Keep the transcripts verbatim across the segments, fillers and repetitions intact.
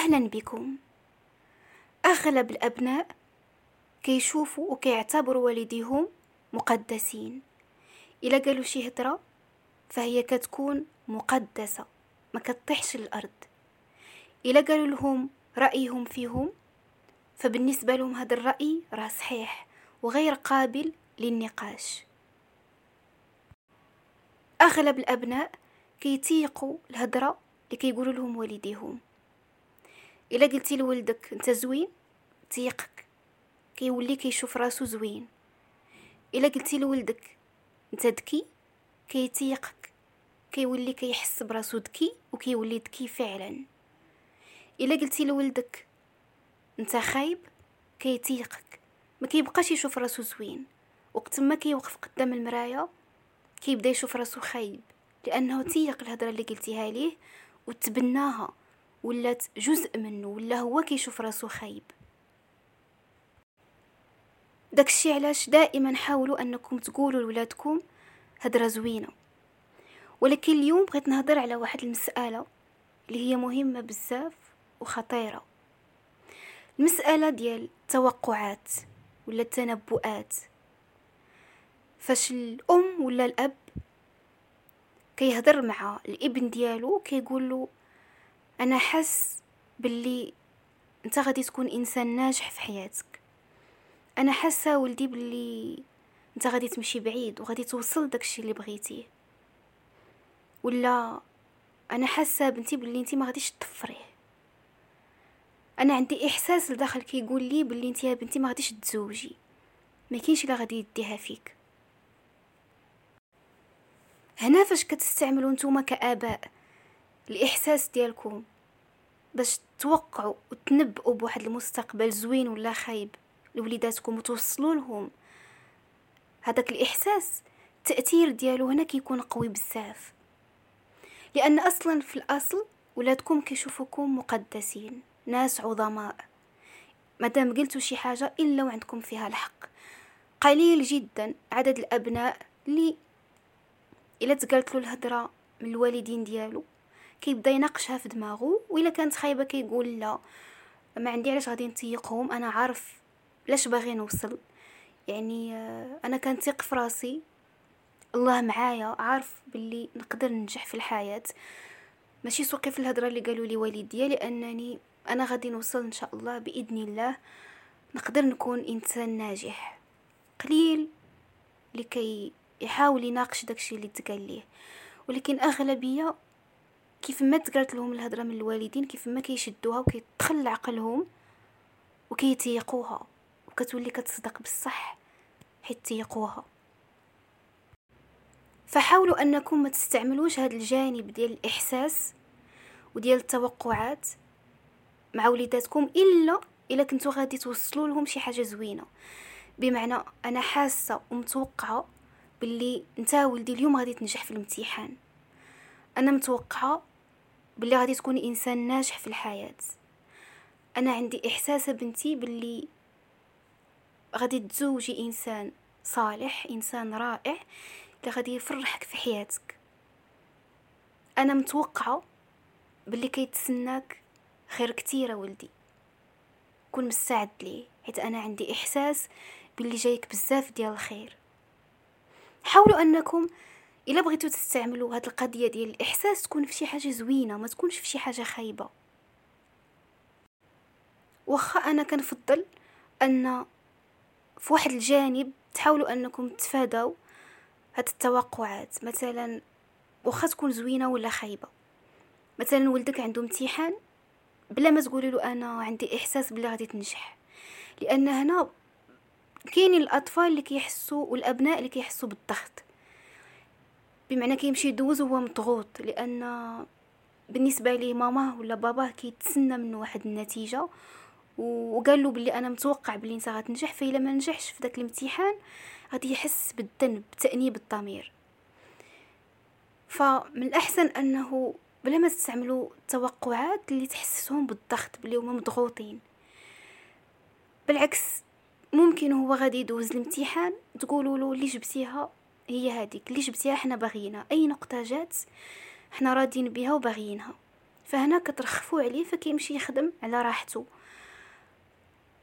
أهلا بكم. أغلب الأبناء كيشوفوا وكيعتبروا والديهم مقدسين، إلا قالوا شي هضرة فهي كتكون مقدسة ما كتطيحش الأرض، إلا قالوا لهم رأيهم فيهم فبالنسبة لهم هذا الرأي راه صحيح وغير قابل للنقاش. أغلب الأبناء كيتيقوا الهضرة اللي كيقولوا لهم والديهم. إلا قلتي لولدك انت زوين تيقك، كيولي كيشوف راسو زوين. إلا قلتي لولدك انت ذكي كيتيقك، كيولي كيحس براسو ذكي وكيولي ذكي فعلا. إلا قلتي لولدك انت خايب كيتيقك، ما كيبقاش يشوف راسو زوين، وقت ما كيوقف قدام المرايه كيبدا يشوف راسو خايب لانه تيق الهضره اللي قلتيها ليه وتبناها، ولات جزء منه، ولا هو كيشوف راسو خايب. داكشي علاش دائما حاولوا انكم تقولوا لولادكم هضره زوينه. ولكن اليوم بغيت نهضر على واحد المساله اللي هي مهمه بزاف وخطيره، المساله ديال التوقعات ولا التنبؤات. فاش الام ولا الاب كيهضر مع الابن ديالو كيقول له انا حس باللي انت غادي تكون انسان ناجح في حياتك، انا حاسه ولدي باللي انت غادي تمشي بعيد وغادي توصل داكشي اللي بغيتيه، ولا انا حاسه بنتي باللي انت ما غاديش تطفريه، انا عندي احساس لداخل كيقول لي باللي انت يا بنتي ما غاديش تزوجي، ما كاينش اللي غادي يديها فيك. هنا فاش كتستعملوا نتوما كآباء الإحساس ديالكم باش توقعوا وتنبؤوا بواحد المستقبل زوين ولا خايب لوليداتكم وتوصلوا لهم هذاك الإحساس، التأثير ديالو هنا كيكون قوي بزاف، لأن أصلا في الأصل ولادكم كيشوفوكم مقدسين، ناس عظماء، مادام قلتوا شي حاجة إلا وعندكم فيها الحق. قليل جدا عدد الأبناء اللي إلا تقالت له الهضرة من الوالدين ديالو كيبدا يناقشها في دماغه، وإلا كانت خايبة كيقول لا ما عندي علاش غادي نتيقهم، أنا عارف لاش باغي نوصل، يعني أنا كنتيق في راسي، الله معايا، عارف باللي نقدر ننجح في الحياة، ماشي سوقي في الهضرة اللي قالوا لي والديا، لأنني أنا غادي نوصل إن شاء الله بإذن الله، نقدر نكون إنسان ناجح. قليل لكي يحاول يناقش داكشي اللي تقال ليه، ولكن أغلبية كيف ما تقالت لهم الهضره من الوالدين كيف ما كيشدوها وكيتدخل عقلهم وكيتيقوها وكتولي كتصدق بالصح حيت تيقوها. فحاولوا انكم ما تستعملوش هذا الجانب ديال الاحساس وديال التوقعات مع وليداتكم الا الا كنتوا غادي توصلوا لهم شي حاجه زوينه. بمعنى انا حاسه ومتوقعه باللي انت ولدي اليوم غادي تنجح في الامتحان، انا متوقعه باللي غادي تكون انسان ناجح في الحياه، انا عندي احساس بنتي باللي غادي تزوجي انسان صالح، انسان رائع اللي غادي يفرحك في حياتك، انا متوقعه باللي كيتسناك خير كتير ولدي، كون مستعد ليه حيت انا عندي احساس باللي جايك بزاف ديال الخير. حاولوا انكم الا بغيتوا تستعملوا هذه القضيه ديال الاحساس تكون في شي حاجه زوينه، ما تكونش في شي حاجه خايبه. واخا انا كنفضل ان في واحد الجانب تحاولوا انكم تتفادوا هذه التوقعات، مثلا واخا تكون زوينه ولا خايبه، مثلا ولدك عنده امتحان بلا ما تقولي له انا عندي احساس بلي غادي تنجح، لان هنا كاين الاطفال اللي كيحسوا والابناء اللي كيحسوا بالضغط، بمعنى كيمشي يدوز وهو مضغوط لان بالنسبه ليه ماماه ولا باباه كيتسنى منه واحد النتيجه وقال له باللي انا متوقع باللي انت غتنجح، فالا ما نجحش في داك الامتحان غادي يحس بالذنب، تانيب الضمير. فمن الاحسن انه بلا ما تستعملوا التوقعات اللي تحسسهم بالضغط باللي هما مضغوطين، بالعكس ممكن هو غادي يدوز الامتحان تقولوا له اللي جبتيها هي هذيك، اللي جبتيها حنا باغيينها، اي نقطه جات حنا راضيين بها وباغيينها، فهنا كترخفوا عليه فكيمشي يخدم على راحته.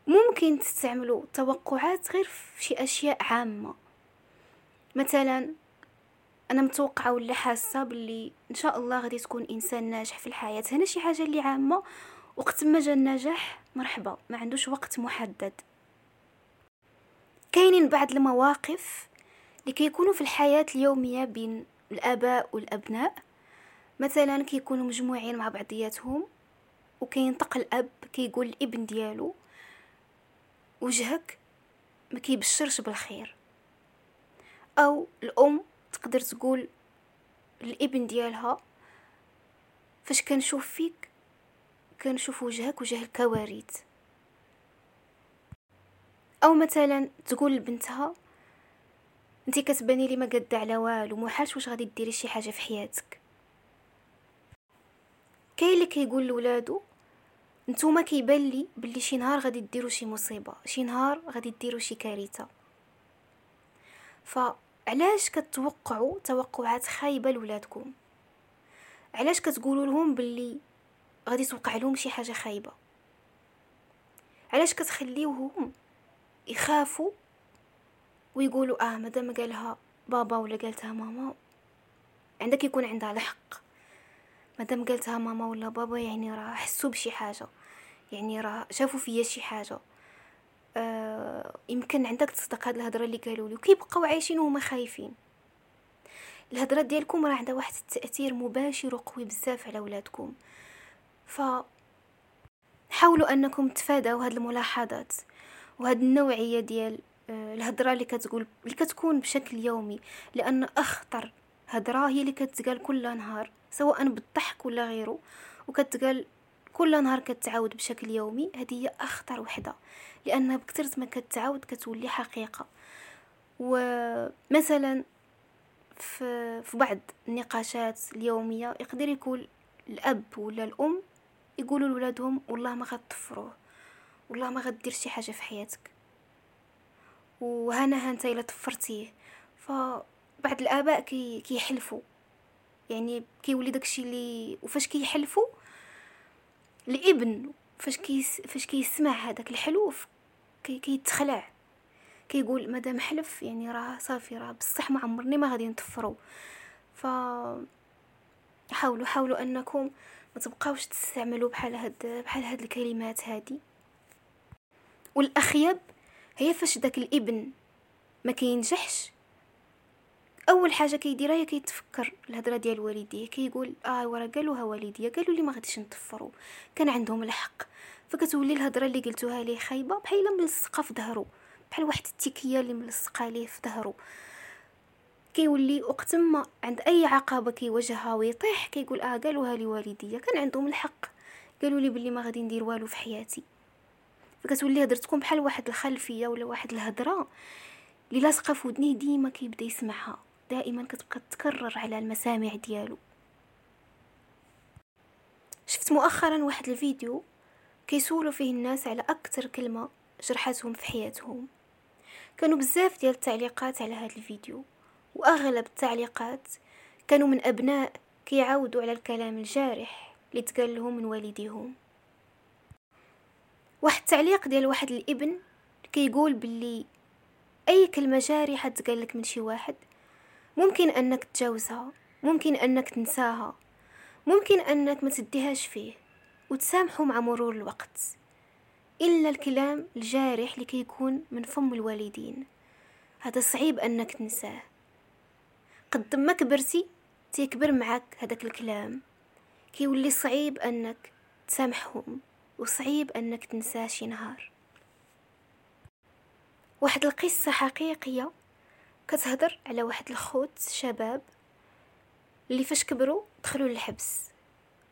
ممكن تستعملوا توقعات غير في شي اشياء عامه، مثلا انا متوقعه ولا حاسه باللي ان شاء الله غادي تكون انسان ناجح في الحياه، هنا شي حاجه اللي عامه، وقت ما جا النجاح مرحبا، ما عندوش وقت محدد. كاينين بعض المواقف اللي كيكونوا في الحياه اليوميه بين الاباء والابناء، مثلا كيكونوا مجموعين مع بعضياتهم وكينطق الاب كيقول الابن ديالو وجهك ما كيبشرش بالخير، او الام تقدر تقول الابن ديالها فاش كنشوف فيك كنشوف وجهك وجه الكوارث، او مثلا تقول لبنتها انتي كتباني لي ما قاده على والو، محالش واش غادي ديري شي حاجه في حياتك. كاين اللي كيقول لولادو نتوما كيبان لي بلي شي نهار غادي ديروا شي مصيبه، شي نهار غادي ديروا شي كارثه. فعلاش كتوقعوا توقعات خايبه لولادكم؟ علاش كتقولوا لهم بلي غادي توقع لهم شي حاجه خايبه؟ علاش كتخليوهم يخافوا ويقولوا اه مادام قالها بابا ولا قالتها ماما عندك يكون عندها الحق، مادام قالتها ماما ولا بابا يعني راه حسوا بشي حاجه، يعني راه شافوا فيا شي حاجه، آه يمكن عندك تصدق هاد الهضره اللي قالوا لي، وكيبقاو عايشين وهما خايفين. الهضره ديالكم راه عندها واحد التاثير مباشر وقوي بزاف على ولادكم، فحاولوا انكم تفادوا هاد الملاحظات وهاد النوعيه ديال الهضره اللي كتقول اللي كتكون بشكل يومي، لان اخطر هضره هي اللي كتقال كل نهار سواء بالضحك ولا غيره، وكتقال كل نهار كتعاود بشكل يومي، هذه هي اخطر وحده، لان بكثره ما كتعاود كتولي حقيقه. ومثلا في في بعض النقاشات اليوميه يقدر يكون الاب ولا الام يقولوا لولادهم والله ما غتطفروه، والله ما غدير شي حاجه في حياتك، وهنا هانت الا طفرتيه. فبعض الاباء كي كيحلفوا، يعني كيولي داكشي اللي، وفاش كيحلفوا الابن فاش كي فاش كيسمع هذاك الحلوف كيتخلع، كيقول مادام حلف يعني راه صافي، راه بصح ما عمرني ما غادي نطفروا. ف حاولوا حاولوا انكم ما تبقاوش تستعملوا بحال هاد بحال هاد الكلمات هذه. والاخيب هي فاش داك الابن ما كينجحش، اول حاجه كيديرها هي كيتفكر الهضره ديال والديه، كيقول اه ورا قالوها والديه، قالوا لي ما غاديش نطفروا، كان عندهم الحق. فكتولي الهضره اللي قلتوها ليه خايبه، بحال ملصقه في ظهره، بحال واحد التيكيه اللي ملصقه ليه في ظهره. كيولي وقت ما عند اي عقبه كيواجهها ويطيح كيقول اه قالوها لي والديه، كان عندهم الحق، قالوا لي بلي ما غادي ندير والو في حياتي. فكتولي هضرتكم بحال واحد الخلفيه ولا واحد الهضره اللي لاصقه في ودنيه، ديما كيبدا يسمعها، دائما كتبقى تكرر على المسامع ديالو. شفت مؤخرا واحد الفيديو كيسولوا فيه الناس على اكثر كلمه جرحتهم في حياتهم، كانوا بزاف ديال التعليقات على هذا الفيديو، واغلب التعليقات كانوا من ابناء كيعاودوا على الكلام الجارح اللي تقال لهم من والديهم. واحد التعليق ديال واحد الابن كيقول باللي اي كلمه جارحه تقال لك من شي واحد ممكن انك تجاوزها، ممكن انك تنساها، ممكن انك ما تديهاش فيه وتسامحه مع مرور الوقت، الا الكلام الجارح اللي كيكون من فم الوالدين هذا صعيب انك تنساه. قد ما كبرتي تيكبر معك هذاك الكلام، كيولي صعيب انك تسامحهم وصعيب انك تنساه شي نهار. واحد القصه حقيقيه كتهضر على واحد الخوت شباب اللي فاش كبروا دخلوا للحبس،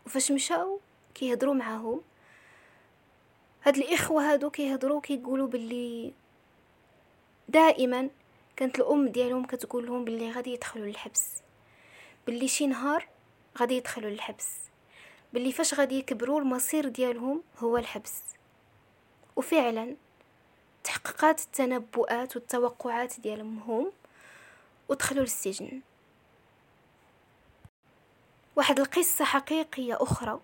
وفاش مشاو كيهضروا معاهم هاد الاخوه هادو كيهضروا كيقولوا باللي دائما كانت الام ديالهم كتقول لهم باللي غادي يدخلوا للحبس، باللي شي نهار غادي يدخلوا للحبس، باللي فاش غادي يكبروا المصير ديالهم هو الحبس. وفعلا تحققت التنبؤات والتوقعات ديالهم ودخلوا للسجن. واحد القصه حقيقيه اخرى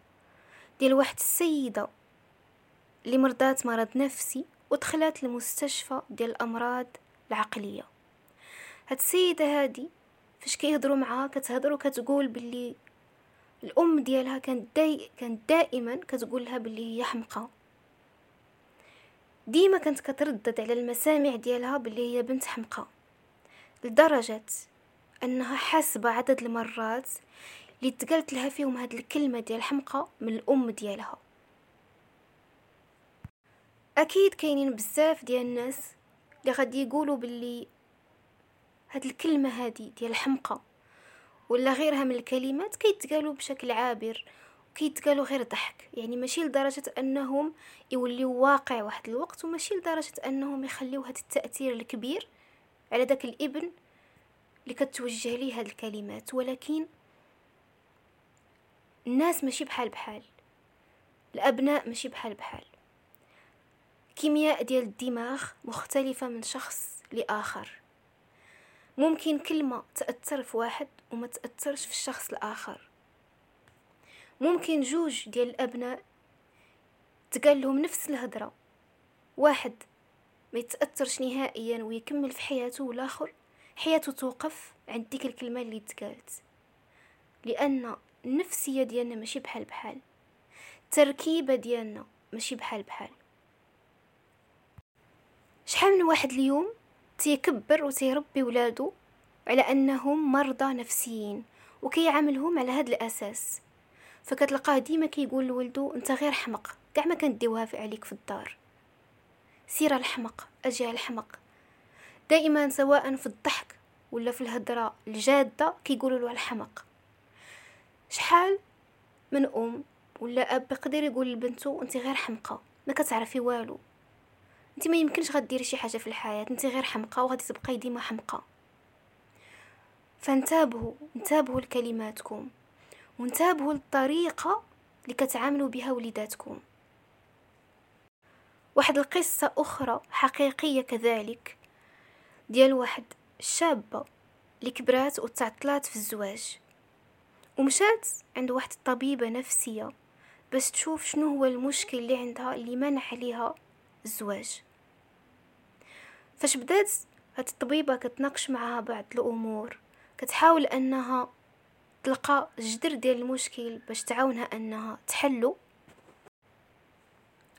ديال واحد السيدة اللي مرضات مرض نفسي ودخلات المستشفى ديال الأمراض العقلية. هاد السيدة هادي فاش كيهضروا معها كتهضر وكتقول باللي الأم ديالها كانت داي... كانت دائما كتقول لها باللي هي حمقى، ديما كانت كتردد على المسامع ديالها باللي هي بنت حمقى، لدرجة انها حاسبة عدد المرات اللي تقالت لها فيهم هاد الكلمة ديال حمقى من الأم ديالها. اكيد كاينين بزاف ديال الناس اللي غادي يقولوا باللي هاد الكلمة هادي ديال حمقى ولا غيرها من الكلمات كيتقالوا بشكل عابر وكيتقالوا غير ضحك، يعني ماشي لدرجة انهم يوليوا واقع واحد الوقت، وماشي لدرجة انهم يخليوا هاد التأثير الكبير على داك الابن اللي كتوجه ليه هاد الكلمات. ولكن الناس ماشي بحال بحال، الابناء ماشي بحال بحال، كيمياء ديال الدماغ مختلفة من شخص لآخر، ممكن كلمة تأثر في واحد وما تأثرش في الشخص الآخر. ممكن جوج ديال الأبناء تقال لهم نفس الهضرة، واحد ما يتأثرش نهائيا ويكمل في حياته، والآخر حياته توقف عند ديك الكلمة اللي تقالت، لأن النفسية ديالنا ماشي بحال بحال، التركيبة ديالنا ماشي بحال بحال. شحال من واحد اليوم تيكبر وتيربي ولاده على انهم مرضى نفسيين وكيعاملهم على هذا الاساس، فكتلقاه ديما كيقول لولده انت غير حمق، كاع ما كنديوها في عليك في الدار، سير الحمق اجي الحمق. دائما سواء في الضحك ولا في الهضره الجاده كيقولوا له الحمق. شحال من ام ولا اب يقدر يقول لبنته انت غير حمقه، ما كتعرفي والو، انت ما يمكنش غديري شي حاجه في الحياه، انت غير حمقه وغادي تبقاي ديما حمقه. فانتبهوا انتبهوا لكلماتكم وانتبهوا للطريقه اللي كتعاملوا بها وليداتكم. واحد القصه اخرى حقيقيه كذلك ديال واحد الشابه اللي كبرات وتعطلات في الزواج، ومشات عند واحد الطبيبه نفسيه باش تشوف شنو هو المشكل اللي عندها اللي منع عليها الزواج. فاش بدات هاد الطبيبه كتناقش معها بعض الامور، كتحاول انها تلقى الجذر ديال المشكل باش تعاونها انها تحلو.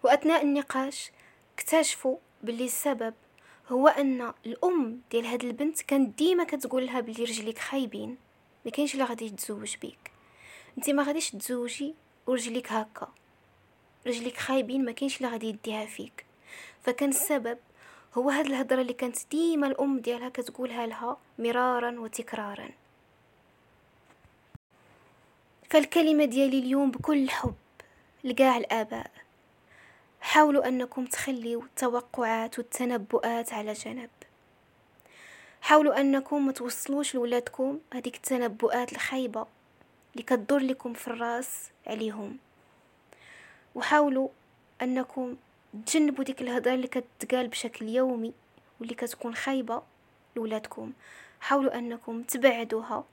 واثناء النقاش اكتشفوا باللي السبب هو ان الام ديال هاد البنت كانت ديما كتقول لها بلي رجليك خايبين، ما كاينش اللي غادي يتزوج بيك، انت ما غاديش تزوجي ورجليك هكا، رجليك خايبين، ما كاينش اللي غادي يديها فيك. فكان السبب هو هاد الهضره اللي كانت ديما الام ديالها كتقولها لها مرارا وتكرارا. فالكلمه ديالي اليوم بكل حب لكاع الاباء، حاولوا انكم تخليوا التوقعات والتنبؤات على جنب، حاولوا انكم ما توصلوش لولادكم هذيك التنبؤات الخايبه اللي كتدور لكم في الراس عليهم، وحاولوا انكم تجنبوا ديك الهضره اللي كتقال بشكل يومي واللي كتكون خايبه لولادكم، حاولوا انكم تبعدوها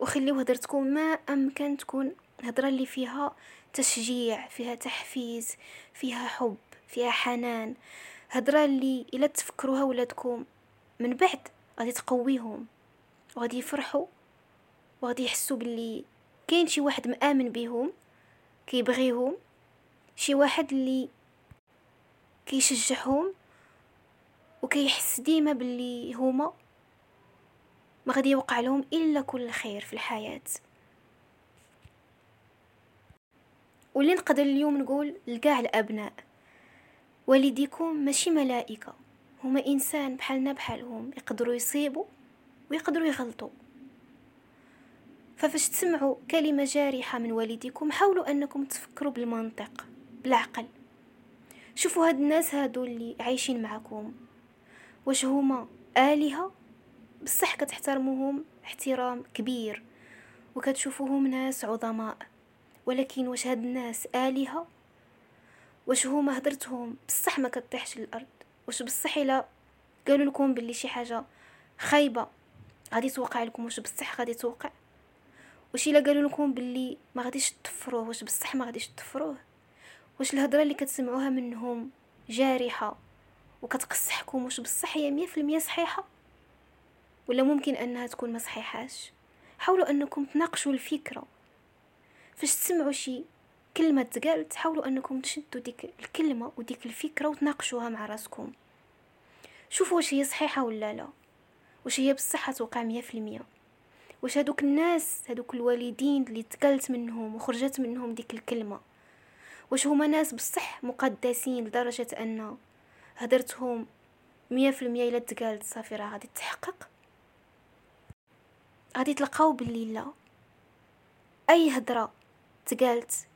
وخليوا هضرتكم ما امكن تكون هضره اللي فيها تشجيع، فيها تحفيز، فيها حب، فيها حنان، هضره اللي الا تفكروها ولادكم من بعد غادي تقويهم وغادي يفرحوا وغادي يحسوا باللي كاين شي واحد مآمن بهم كيبغيهم، شي واحد اللي كيشجعهم وكيحس ديما باللي هما ما غادي يوقع لهم الا كل خير في الحياه. واللي نقدر اليوم نقول لكاع الابناء، والديكم ماشي ملائكه، هما انسان بحالنا بحالهم، يقدروا يصيبوا ويقدروا يغلطوا. ففاش تسمعوا كلمه جارحه من والديكم حاولوا انكم تفكروا بالمنطق بالعقل، شوفوا هاد الناس هادو اللي عايشين معكم واش هما آلهة؟ بصح كتحترموهم احترام كبير وكتشوفوهم ناس عظماء، ولكن واش هاد الناس آلهة؟ واش هما هدرتهم بصح ما كتطيحش للارض؟ واش بصح الا قالوا لكم باللي شي حاجه خايبه غادي توقع لكم؟ واش بصح غادي توقع؟ واش الا قالوا لكم باللي ما غاديش تطفروه، واش بصح ما غاديش تطفروه؟ واش الهضره اللي كتسمعوها منهم جارحه وكتقصحكم واش بصح هي مية في المية صحيحه، ولا ممكن انها تكون ما صحيحاش؟ حاولوا انكم تناقشوا الفكره. فاش تسمعوا شي كلمه تقالت، حاولوا انكم تشدوا ديك الكلمه وديك الفكره وتناقشوها مع راسكم، شوفوا واش هي صحيحه ولا لا، واش هي بصح توقع مية في المية، واش هادوك الناس هادوك الوالدين اللي تقالت منهم وخرجت منهم ديك الكلمه واش هما ناس بصح مقدسين لدرجه ان هدرتهم مية في المية إلا تقالت صافي راه غادي تحقق؟ غادي تلقاو باللي لا، اي هدره تقالت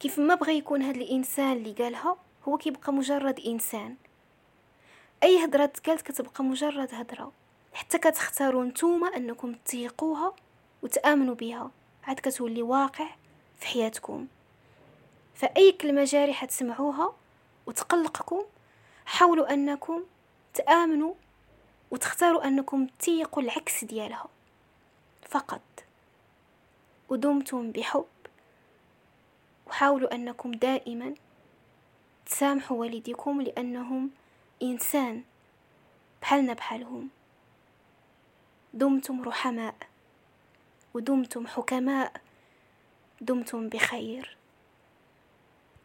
كيف ما بغى يكون هاد الانسان اللي قالها هو كيبقى مجرد انسان، اي هدره تقالت كتبقى مجرد هدره، حتى كتختاروا نتوما انكم تيقوها وتامنوا بها عاد كتولي واقع في حياتكم. فاي كلمه جارحه تسمعوها وتقلقكم حاولوا انكم تامنوا وتختاروا انكم تيقوا العكس ديالها فقط. ودمتم بحب، وحاولوا انكم دائما تسامحوا والديكم لانهم انسان بحالنا بحالهم. دمتم رحماء ودمتم حكماء، دمتم بخير.